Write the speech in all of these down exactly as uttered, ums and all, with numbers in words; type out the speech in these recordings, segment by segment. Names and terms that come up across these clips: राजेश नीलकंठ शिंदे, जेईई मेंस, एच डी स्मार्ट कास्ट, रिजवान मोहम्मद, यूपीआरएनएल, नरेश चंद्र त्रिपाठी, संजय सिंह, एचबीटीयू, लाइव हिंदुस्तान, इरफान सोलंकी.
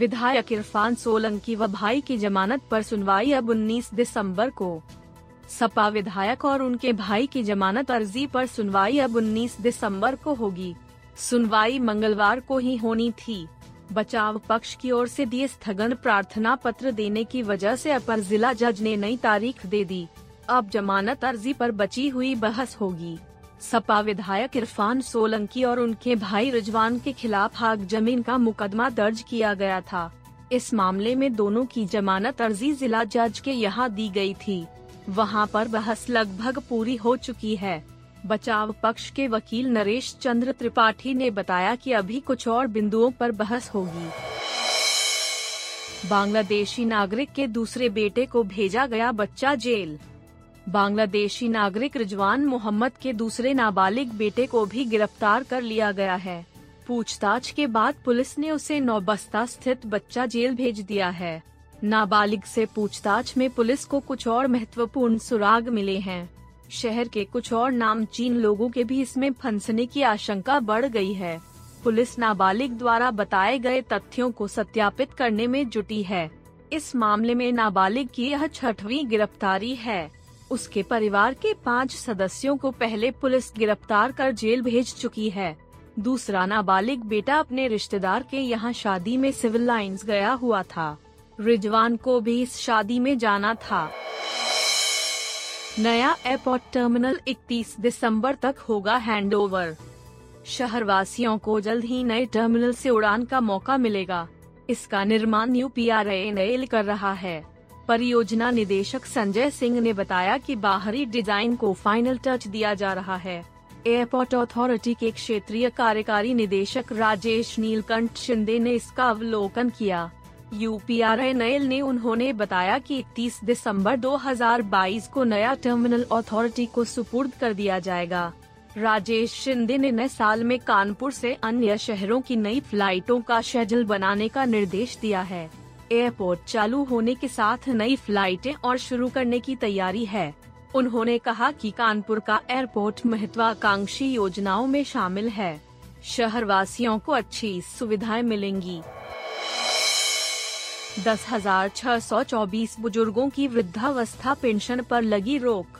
विधायक इरफान सोलंकी व भाई की जमानत पर सुनवाई अब उन्नीस दिसंबर को। सपा विधायक और उनके भाई की जमानत अर्जी पर सुनवाई अब उन्नीस दिसंबर को होगी। सुनवाई मंगलवार को ही होनी थी। बचाव पक्ष की ओर से दिए स्थगन प्रार्थना पत्र देने की वजह से अपर जिला जज ने नई तारीख दे दी। अब जमानत अर्जी पर बची हुई बहस होगी। सपा विधायक इरफान सोलंकी और उनके भाई रिजवान के खिलाफ हक जमीन का मुकदमा दर्ज किया गया था। इस मामले में दोनों की जमानत अर्जी जिला जज के यहां दी गई थी। वहां पर बहस लगभग पूरी हो चुकी है। बचाव पक्ष के वकील नरेश चंद्र त्रिपाठी ने बताया कि अभी कुछ और बिंदुओं पर बहस होगी। बांग्लादेशी नागरिक के दूसरे बेटे को भेजा गया बच्चा जेल। बांग्लादेशी नागरिक रिजवान मोहम्मद के दूसरे नाबालिग बेटे को भी गिरफ्तार कर लिया गया है। पूछताछ के बाद पुलिस ने उसे नौबस्ता स्थित बच्चा जेल भेज दिया है। नाबालिग से पूछताछ में पुलिस को कुछ और महत्वपूर्ण सुराग मिले हैं। शहर के कुछ और नामचीन लोगों के भी इसमें फंसने की आशंका बढ़ गई है। पुलिस नाबालिग द्वारा बताए गए तथ्यों को सत्यापित करने में जुटी है। इस मामले में नाबालिग की यह छठवीं गिरफ्तारी है। उसके परिवार के पांच सदस्यों को पहले पुलिस गिरफ्तार कर जेल भेज चुकी है। दूसरा नाबालिग बेटा अपने रिश्तेदार के यहाँ शादी में सिविल लाइंस गया हुआ था। रिजवान को भी इस शादी में जाना था। नया एयरपोर्ट टर्मिनल इकतीस दिसंबर तक होगा हैंडओवर। शहर वासियों को जल्द ही नए टर्मिनल से उड़ान का मौका मिलेगा। इसका निर्माण यूपीआरएनएल कर रहा है। परियोजना निदेशक संजय सिंह ने बताया कि बाहरी डिजाइन को फाइनल टच दिया जा रहा है। एयरपोर्ट अथॉरिटी के क्षेत्रीय कार्यकारी निदेशक राजेश नीलकंठ शिंदे ने इसका अवलोकन किया। यूपीआरएनएल ने उन्होंने बताया कि इकतीस दिसंबर दो हज़ार बाईस को नया टर्मिनल अथॉरिटी को सुपुर्द कर दिया जाएगा। राजेश शिंदे ने नए साल में कानपुर से अन्य शहरों की नई फ्लाइटों का शेड्यूल बनाने का निर्देश दिया है। एयरपोर्ट चालू होने के साथ नई फ्लाइटें और शुरू करने की तैयारी है। उन्होंने कहा कि कानपुर का एयरपोर्ट महत्वाकांक्षी योजनाओं में शामिल है। शहर वासियों को अच्छी सुविधाएं मिलेंगी। दस हजार छह सौ चौबीस बुजुर्गों की वृद्धावस्था पेंशन पर लगी रोक।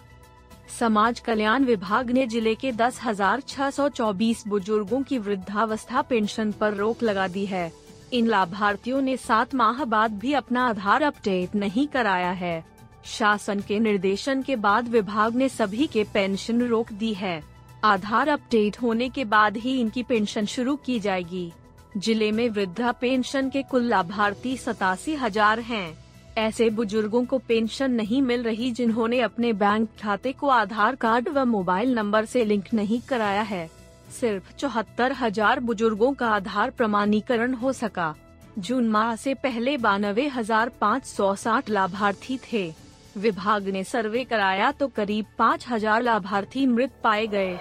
समाज कल्याण विभाग ने जिले के दस हजार छह सौ चौबीस बुजुर्गों की वृद्धावस्था पेंशन पर रोक लगा दी है। इन लाभार्थियों ने सात माह बाद भी अपना आधार अपडेट नहीं कराया है। शासन के निर्देशन के बाद विभाग ने सभी के पेंशन रोक दी है। आधार अपडेट होने के बाद ही इनकी पेंशन शुरू की जाएगी। जिले में वृद्धा पेंशन के कुल लाभार्थी सतासी हजार हैं। ऐसे बुजुर्गों को पेंशन नहीं मिल रही जिन्होंने अपने बैंक खाते को आधार कार्ड व मोबाइल नंबर से लिंक नहीं कराया है। सिर्फ चौहत्तर हजार बुजुर्गों का आधार प्रमाणीकरण हो सका। जून माह से पहले बानवे हजार पाँच सौ साठ लाभार्थी थे। विभाग ने सर्वे कराया तो करीब पाँच हजार लाभार्थी मृत पाए गए।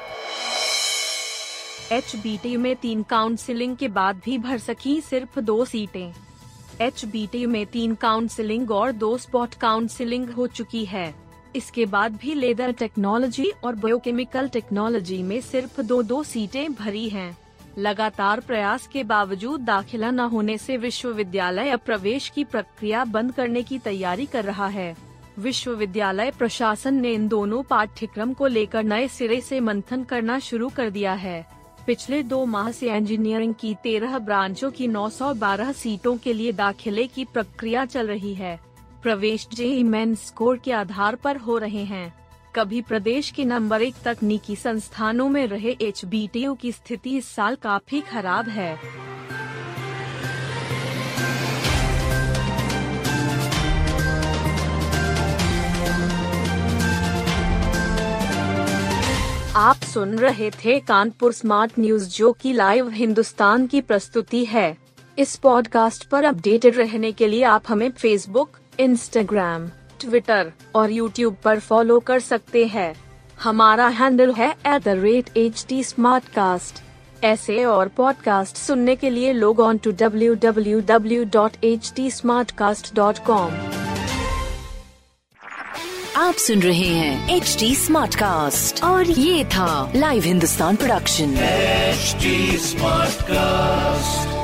एचबीटीयू में तीन काउंसिलिंग के बाद भी भर सकी सिर्फ दो सीटें। एचबीटीयू में तीन काउंसिलिंग और दो स्पॉट काउंसिलिंग हो चुकी है। इसके बाद भी लेदर टेक्नोलॉजी और बायोकेमिकल टेक्नोलॉजी में सिर्फ दो दो सीटें भरी हैं। लगातार प्रयास के बावजूद दाखिला न होने से विश्वविद्यालय अब प्रवेश की प्रक्रिया बंद करने की तैयारी कर रहा है। विश्वविद्यालय प्रशासन ने इन दोनों पाठ्यक्रम को लेकर नए सिरे से मंथन करना शुरू कर दिया है। पिछले दो माह से इंजीनियरिंग की तेरह ब्रांचों की नौ सौ बारह सीटों के लिए दाखिले की प्रक्रिया चल रही है। प्रवेश जेईई मेंस स्कोर के आधार पर हो रहे हैं। कभी प्रदेश के नंबर एक तकनीकी संस्थानों में रहे एचबीटीयू की स्थिति इस साल काफी खराब है। आप सुन रहे थे कानपुर स्मार्ट न्यूज, जो की लाइव हिंदुस्तान की प्रस्तुति है। इस पॉडकास्ट पर अपडेटेड रहने के लिए आप हमें फेसबुक, इंस्टाग्राम, ट्विटर और यूट्यूब पर फॉलो कर सकते हैं। हमारा हैंडल है at the rate एच डी स्मार्ट कास्ट। ऐसे और पॉडकास्ट सुनने के लिए log on to W W W dot एच डी स्मार्ट कास्ट dot com. आप सुन रहे हैं एच डी स्मार्ट कास्ट और ये था लाइव हिंदुस्तान production एच डी स्मार्ट कास्ट।